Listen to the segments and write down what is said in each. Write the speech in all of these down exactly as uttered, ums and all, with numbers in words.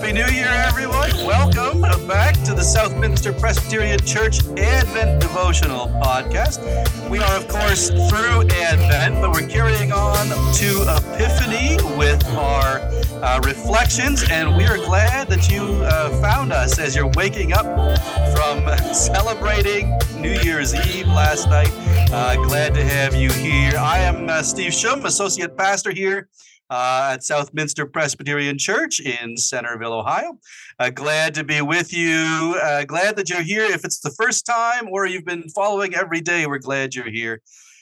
Happy New Year, everyone. Welcome back to the Southminster Presbyterian Church Advent Devotional Podcast. We are, of course, through Advent, but we're carrying on to Epiphany with our uh, reflections, and we are glad that you uh, found us as you're waking up from celebrating New Year's Eve last night. Uh, glad to have you here. I am uh, Steve Shum, Associate Pastor here Uh, at Southminster Presbyterian Church in Centerville, Ohio. Uh, glad to be with you. Uh, glad that you're here. If it's the first time or you've been following every day, we're glad you're here.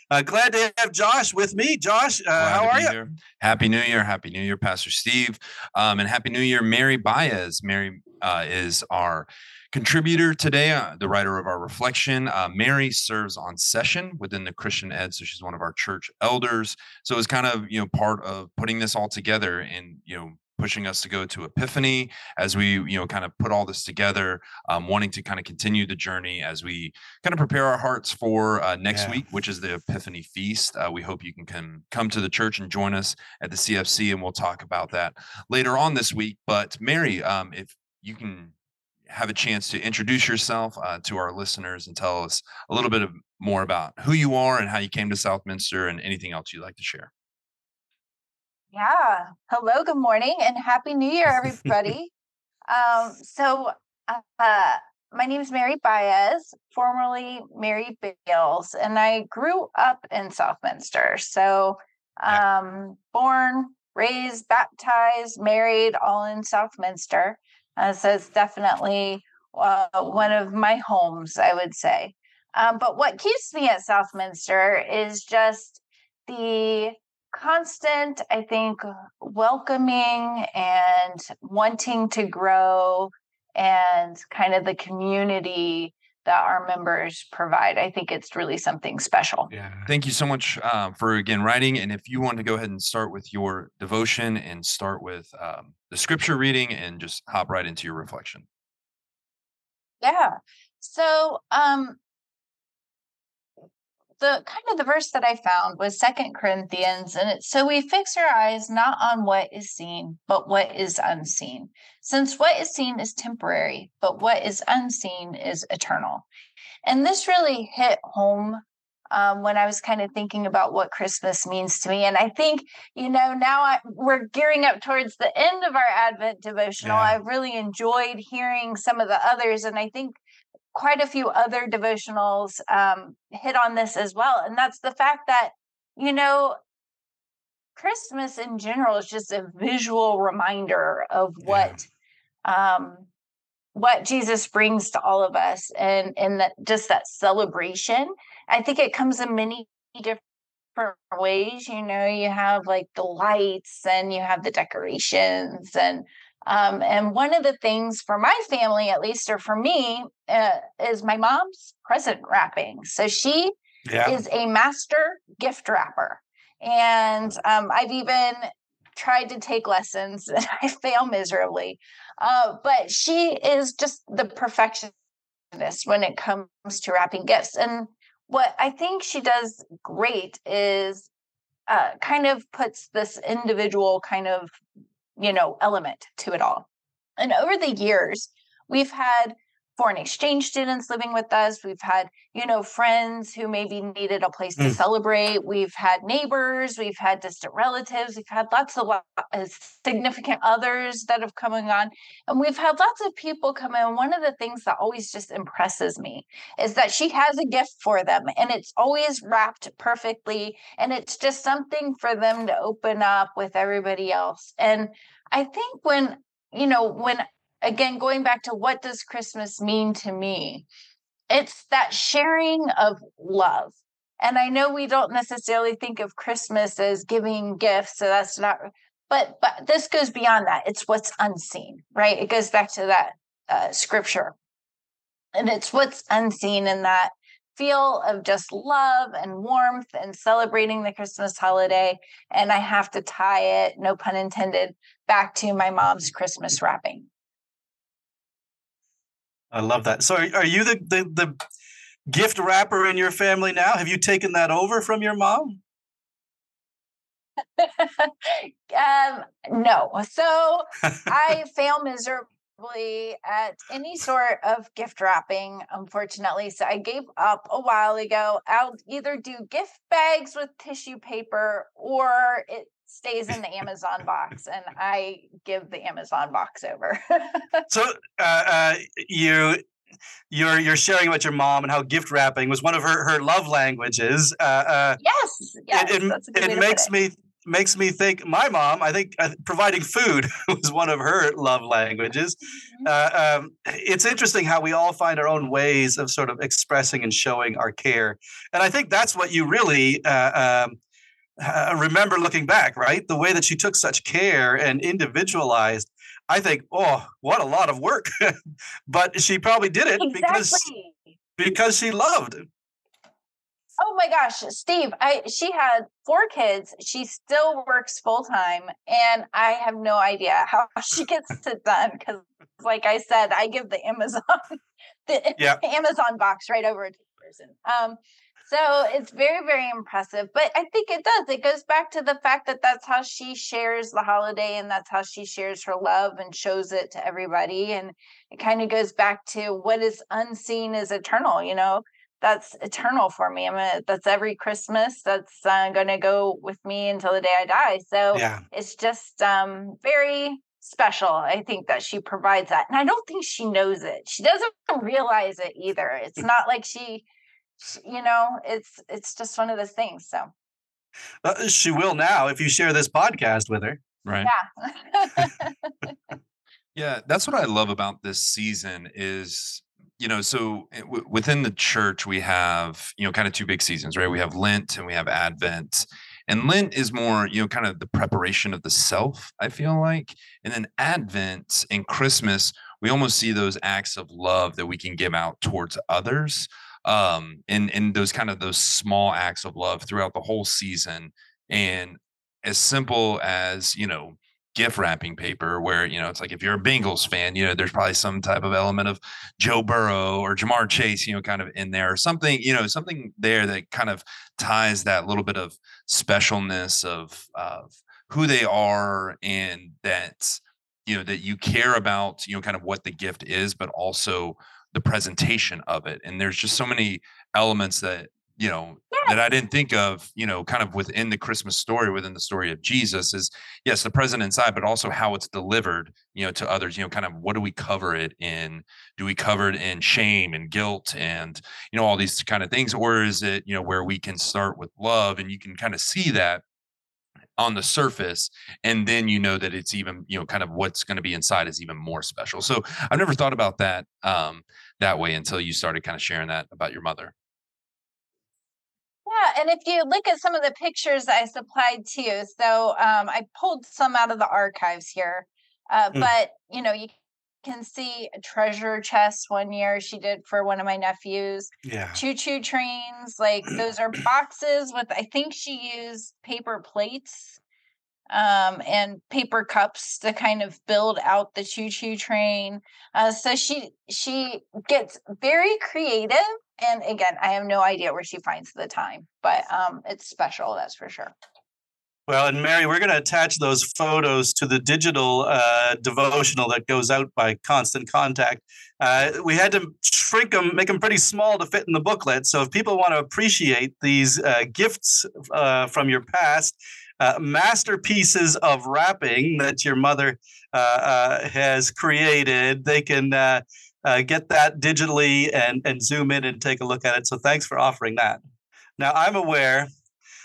Uh, glad to have Josh with me. Josh, uh, how are you? Happy New Year. Happy New Year, Pastor Steve. Um, and Happy New Year, Mary Baez. Mary uh, is our contributor today, uh, the writer of our reflection. Uh, Mary serves on session within the Christian Ed, so she's one of our church elders. So it's kind of, you know, part of putting this all together and, you know, pushing us to go to Epiphany as we, you know, kind of put all this together, um, wanting to kind of continue the journey as we kind of prepare our hearts for uh, next yeah. week, which is the Epiphany Feast. Uh, we hope you can come, come to the church and join us at the C F C, and we'll talk about that later on this week. But Mary, um, if you can have a chance to introduce yourself uh, to our listeners and tell us a little bit of, more about who you are and how you came to Southminster and anything else you'd like to share. Yeah. Hello, good morning, and Happy New Year, everybody. um, so uh, my name is Mary Baez, formerly Mary Bales, and I grew up in Southminster. So um, yeah. born, raised, baptized, married, all in Southminster. Uh, so it's definitely uh, one of my homes, I would say. Um, but what keeps me at Southminster is just the constant, I think, welcoming and wanting to grow and kind of the community that our members provide. I think it's really something special. Yeah. Thank you so much um, for, again, writing. And if you want to go ahead and start with your devotion and start with um, the scripture reading and just hop right into your reflection. Yeah. So um, the kind of the verse that I found was Second Corinthians, and it's, so we fix our eyes not on what is seen, but what is unseen. Since what is seen is temporary, but what is unseen is eternal. And this really hit home um, when I was kind of thinking about what Christmas means to me. And I think, you know, now I, we're gearing up towards the end of our Advent devotional. Yeah. I've really enjoyed hearing some of the others, and I think quite a few other devotionals um, hit on this as well. And that's the fact that, you know, Christmas in general is just a visual reminder of what yeah. um, what Jesus brings to all of us. And, and that just that celebration, I think it comes in many different ways. You know, you have like the lights and you have the decorations and Um, and one of the things for my family, at least, or for me, uh, is my mom's present wrapping. So she yeah. is a master gift wrapper. And um, I've even tried to take lessons and I fail miserably. Uh, but she is just the perfectionist when it comes to wrapping gifts. And what I think she does great is uh, kind of puts this individual kind of, you know, element to it all. And over the years, we've had foreign exchange students living with us. We've had, you know, friends who maybe needed a place mm. to celebrate. We've had neighbors. We've had distant relatives. We've had lots of uh, significant others that have come on. And we've had lots of people come in. One of the things that always just impresses me is that she has a gift for them, and it's always wrapped perfectly. And it's just something for them to open up with everybody else. And I think when, you know, when again, going back to what does Christmas mean to me? It's that sharing of love. And I know we don't necessarily think of Christmas as giving gifts, so that's not, but but this goes beyond that. It's what's unseen, right? It goes back to that uh, scripture. And it's what's unseen in that feel of just love and warmth and celebrating the Christmas holiday. And I have to tie it, no pun intended, back to my mom's Christmas wrapping. I love that. So are, are you the, the the gift wrapper in your family now? Have you taken that over from your mom? um, no. So I fail miserably at any sort of gift wrapping, unfortunately. So I gave up a while ago. I'll either do gift bags with tissue paper or it stays in the Amazon box, and I give the Amazon box over. So uh, uh, you... You're you're sharing about your mom and how gift wrapping was one of her, her love languages. Uh, uh, yes, yes, it, it, that's a good it way to makes put it. me makes me think. My mom, I think, uh, providing food was one of her love languages. Uh, um, it's interesting how we all find our own ways of sort of expressing and showing our care, and I think that's what you really uh, um, uh, remember looking back, right? The way that she took such care and individualized. I think, oh, what a lot of work. But she probably did it exactly. because, because she loved. Oh my gosh, Steve, I she had four kids. She still works full time. And I have no idea how she gets it done. Because like I said, I give the Amazon the yep. Amazon box right over to the person. Um, so it's very, very impressive. But I think it does. It goes back to the fact that that's how she shares the holiday, and that's how she shares her love and shows it to everybody. And it kind of goes back to what is unseen is eternal. You know, that's eternal for me. I mean, that's every Christmas. That's uh, going to go with me until the day I die. So yeah. it's just um, very special. I think that she provides that. And I don't think she knows it. She doesn't realize it either. It's not like she... You know, it's it's just one of those things. So uh, she will now if you share this podcast with her, right? Yeah, yeah. That's what I love about this season is, you know, so w- within the church we have, you know, kind of two big seasons, right? We have Lent and we have Advent. And Lent is more, you know, kind of the preparation of the self, I feel like. And then Advent and Christmas, we almost see those acts of love that we can give out towards others. Um, and, and those kind of those small acts of love throughout the whole season. And as simple as, you know, gift wrapping paper where, you know, it's like if you're a Bengals fan, you know, there's probably some type of element of Joe Burrow or Ja'Marr Chase, you know, kind of in there or something, you know, something there that kind of ties that little bit of specialness of, of who they are and that, you know, that you care about, you know, kind of what the gift is, but also the presentation of it. And there's just so many elements that, you know, yes. that I didn't think of, you know, kind of within the Christmas story, within the story of Jesus is yes, the present inside, but also how it's delivered, you know, to others, you know, kind of what do we cover it in? Do we cover it in shame and guilt and, you know, all these kind of things? Or is it, you know, where we can start with love and you can kind of see that on the surface, and then you know that it's even, you know, kind of what's going to be inside is even more special. So I've never thought about that um, that way until you started kind of sharing that about your mother. Yeah, and if you look at some of the pictures I supplied to you, so um, I pulled some out of the archives here, uh, mm. but, you know, you can see a treasure chest one year she did for one of my nephews. Yeah. Choo-choo trains, like those are boxes with, I think she used paper plates um, and paper cups to kind of build out the choo-choo train. Uh, so she she gets very creative. And again, I have no idea where she finds the time, but um, it's special, that's for sure. Well, and Mary, we're going to attach those photos to the digital uh, devotional that goes out by Constant Contact. Uh, we had to shrink them, make them pretty small to fit in the booklet. So if people want to appreciate these uh, gifts uh, from your past, uh, masterpieces of wrapping that your mother uh, uh, has created, they can uh, uh, get that digitally and, and zoom in and take a look at it. So thanks for offering that. Now, I'm aware...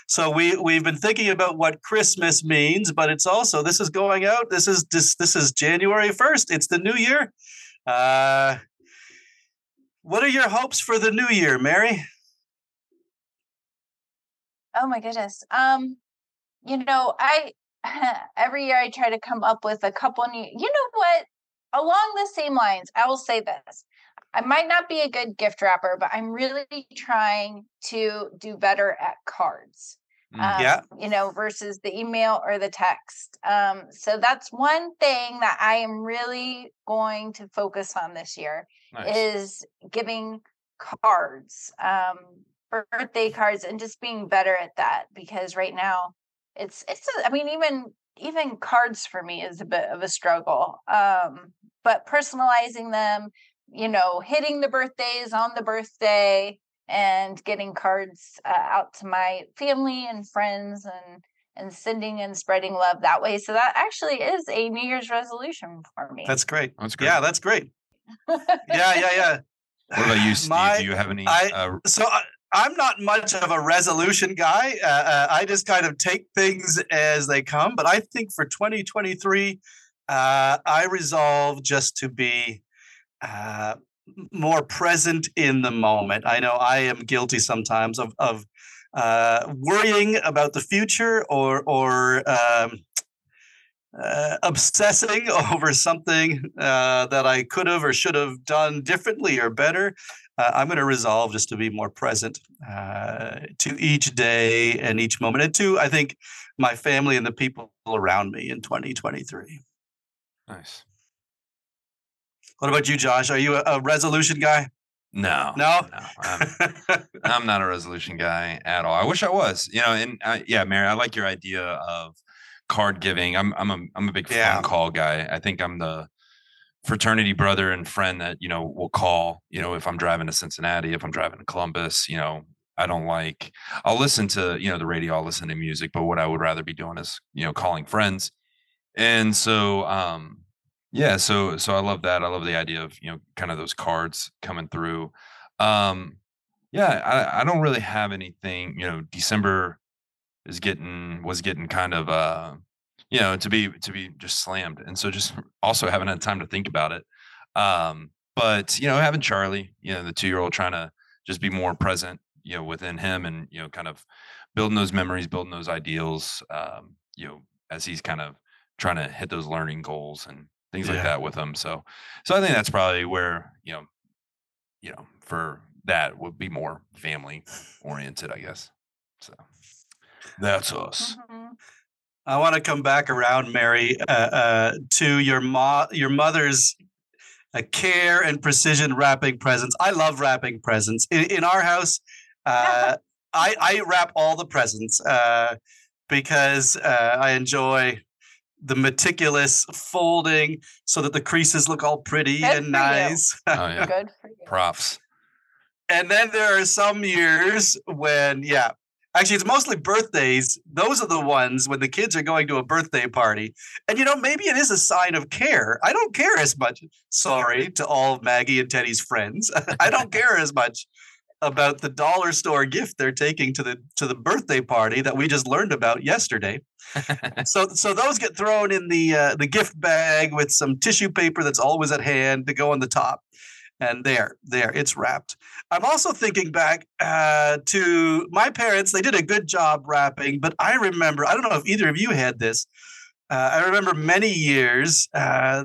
So we, we've been thinking about what Christmas means, but it's also, this is going out, this is this, this is January first, it's the new year. Uh, what are your hopes for the new year, Mary? Oh my goodness. Um, you know, I every year I try to come up with a couple new, you know what, along the same lines, I will say this. I might not be a good gift wrapper, but I'm really trying to do better at cards, um, yeah. you know, versus the email or the text. Um, so that's one thing that I am really going to focus on this year nice. Is giving cards, um, birthday cards, and just being better at that. Because right now it's it's a, I mean, even even cards for me is a bit of a struggle. Um, but personalizing them, you know, hitting the birthdays on the birthday and getting cards uh, out to my family and friends and and sending and spreading love that way. So that actually is a New Year's resolution for me. That's great. That's great. Yeah, that's great. yeah, yeah, yeah. What about you, Steve? My, Do you have any? I, uh, so I, I'm not much of a resolution guy. Uh, uh, I just kind of take things as they come. But I think for twenty twenty-three, uh, I resolve just to be uh, more present in the moment. I know I am guilty sometimes of of uh, worrying about the future or or um, uh, obsessing over something uh, that I could have or should have done differently or better. Uh, I'm going to resolve just to be more present uh, to each day and each moment, and to, I think, my family and the people around me in twenty twenty-three. Nice. What about you, Josh? Are you a, a resolution guy? No, no, no I'm, I'm not a resolution guy at all. I wish I was, you know, and I, yeah, Mary, I like your idea of card giving. I'm, I'm, a, I'm a big phone yeah. call guy. I think I'm the fraternity brother and friend that, you know, will call, you know, if I'm driving to Cincinnati, if I'm driving to Columbus, you know, I don't like, I'll listen to, you know, the radio, I'll listen to music, but what I would rather be doing is, you know, calling friends. And so, um, yeah, so, so I love that. I love the idea of, you know, kind of those cards coming through. Um, yeah, I, I don't really have anything, you know, December is getting, was getting kind of, uh, you know, to be to be just slammed. And so just also haven't had time to think about it. Um, but, you know, having Charlie, you know, the two-year-old, trying to just be more present, you know, within him and, you know, kind of building those memories, building those ideals, um, you know, as he's kind of trying to hit those learning goals and things yeah. like that with them. So so I think that's probably where, you know, you know, for that would be more family oriented, I guess. So that's us. Mm-hmm. I want to come back around, Mary, uh, uh, to your mo- your mother's uh, care and precision wrapping presents. I love wrapping presents. In, in our house, uh, I, I wrap all the presents uh, because uh, I enjoy the meticulous folding so that the creases look all pretty Good and nice. Oh, yeah. Good for you. Props. And then there are some years when, yeah. Actually, it's mostly birthdays. Those are the ones when the kids are going to a birthday party. And, you know, maybe it is a sign of care. I don't care as much. Sorry to all Maggie and Teddy's friends. I don't care as much about the dollar store gift they're taking to the to the birthday party that we just learned about yesterday. so so those get thrown in the uh, the gift bag with some tissue paper that's always at hand to go on the top. And there, there, it's wrapped. I'm also thinking back uh, to my parents. They did a good job wrapping, but I remember, I don't know if either of you had this. Uh, I remember many years, uh,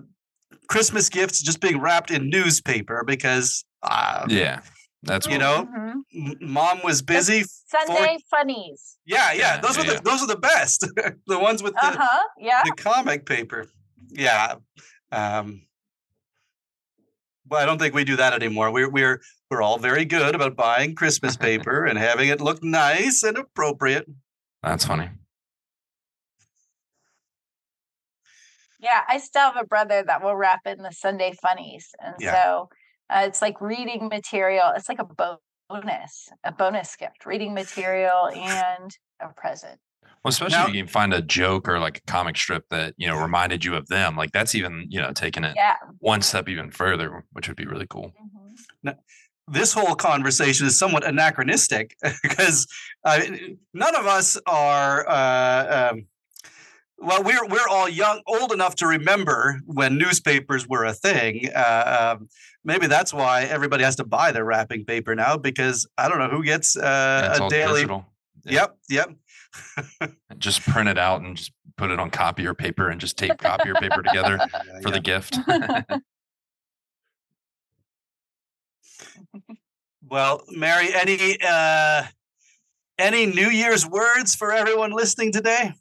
Christmas gifts just being wrapped in newspaper because, uh, yeah, that's you know, mm-hmm. mom was busy. Sunday for... funnies. Yeah, yeah, those yeah, were yeah. the those are the best. The ones with the, uh-huh, yeah. the comic paper. Yeah. Um, Well, I don't think we do that anymore. We're we're we're all very good about buying Christmas paper and having it look nice and appropriate. That's funny. Yeah, I still have a brother that will wrap in the Sunday funnies, and yeah. so uh, it's like reading material. It's like a bonus, a bonus gift, reading material and a present. Well, especially nope. if you can find a joke or like a comic strip that, you know, reminded you of them. Like that's even, you know, taking it yeah. one step even further, which would be really cool. Mm-hmm. Now, this whole conversation is somewhat anachronistic because uh, none of us are, uh, um, well, we're we're all young, old enough to remember when newspapers were a thing. Uh, um, maybe that's why everybody has to buy their wrapping paper now because I don't know who gets uh, yeah, it's a all daily. Digital. Yeah. Yep, yep. Just print it out and just put it on copier paper and just tape copier paper together yeah, yeah, for yeah. the gift. Well, Mary, any uh, any New Year's words for everyone listening today?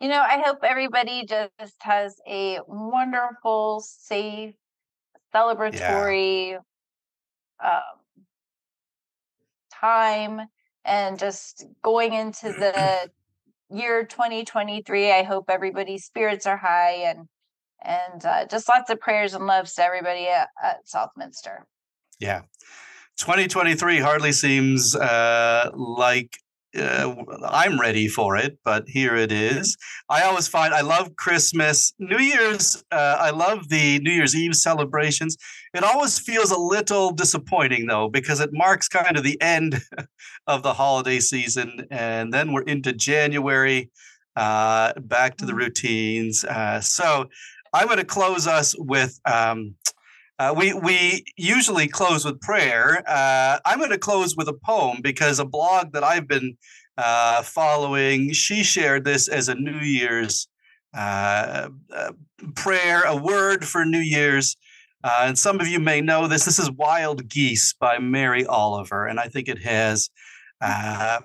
You know, I hope everybody just has a wonderful, safe, celebratory yeah. um, time. and just going into the year twenty twenty-three, I hope everybody's spirits are high, and and uh, just lots of prayers and loves to everybody at, at Southminster. Yeah. twenty twenty-three hardly seems uh, like uh, I'm ready for it, but here it is. I always find I love Christmas. New Year's, uh, I love the New Year's Eve celebrations. It always feels a little disappointing, though, because it marks kind of the end of the holiday season, and then we're into January, uh, back to the routines. Uh, so I'm going to close us with... Um, Uh, we we usually close with prayer. Uh, I'm going to close with a poem because a blog that I've been uh, following, she shared this as a New Year's uh, uh, prayer, a word for New Year's. Uh, and some of you may know this. This is Wild Geese by Mary Oliver. And I think it has uh,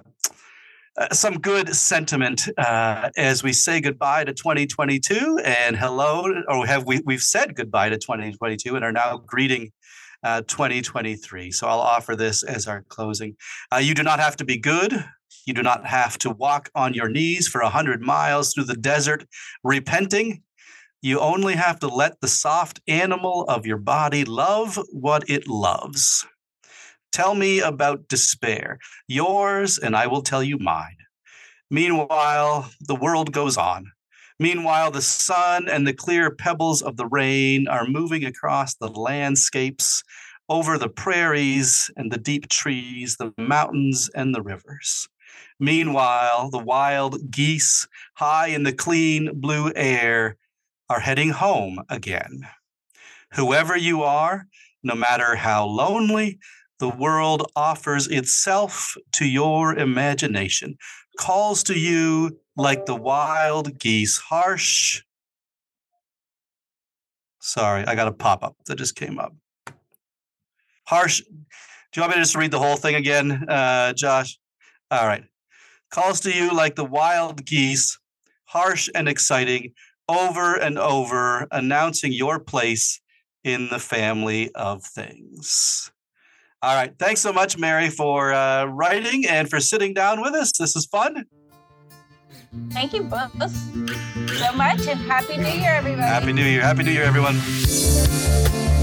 some good sentiment uh, as we say goodbye to twenty twenty-two and hello, or have we, we've said goodbye to twenty twenty-two and are now greeting uh, twenty twenty-three. So I'll offer this as our closing. Uh, you do not have to be good. You do not have to walk on your knees for a hundred miles through the desert, repenting. You only have to let the soft animal of your body love what it loves. Tell me about despair, yours, and I will tell you mine. Meanwhile, the world goes on. Meanwhile, the sun and the clear pebbles of the rain are moving across the landscapes, over the prairies and the deep trees, the mountains and the rivers. Meanwhile, the wild geese, high in the clean blue air, are heading home again. Whoever you are, no matter how lonely, the world offers itself to your imagination, calls to you like the wild geese, harsh. Sorry, I got a pop-up that just came up. Harsh. Do you want me to just read the whole thing again, uh, Josh? All right. Calls to you like the wild geese, harsh and exciting, over and over, announcing your place in the family of things. All right. Thanks so much, Mary, for uh, writing and for sitting down with us. This is fun. Thank you both so much, and Happy New Year, everyone. Happy New Year. Happy New Year, everyone.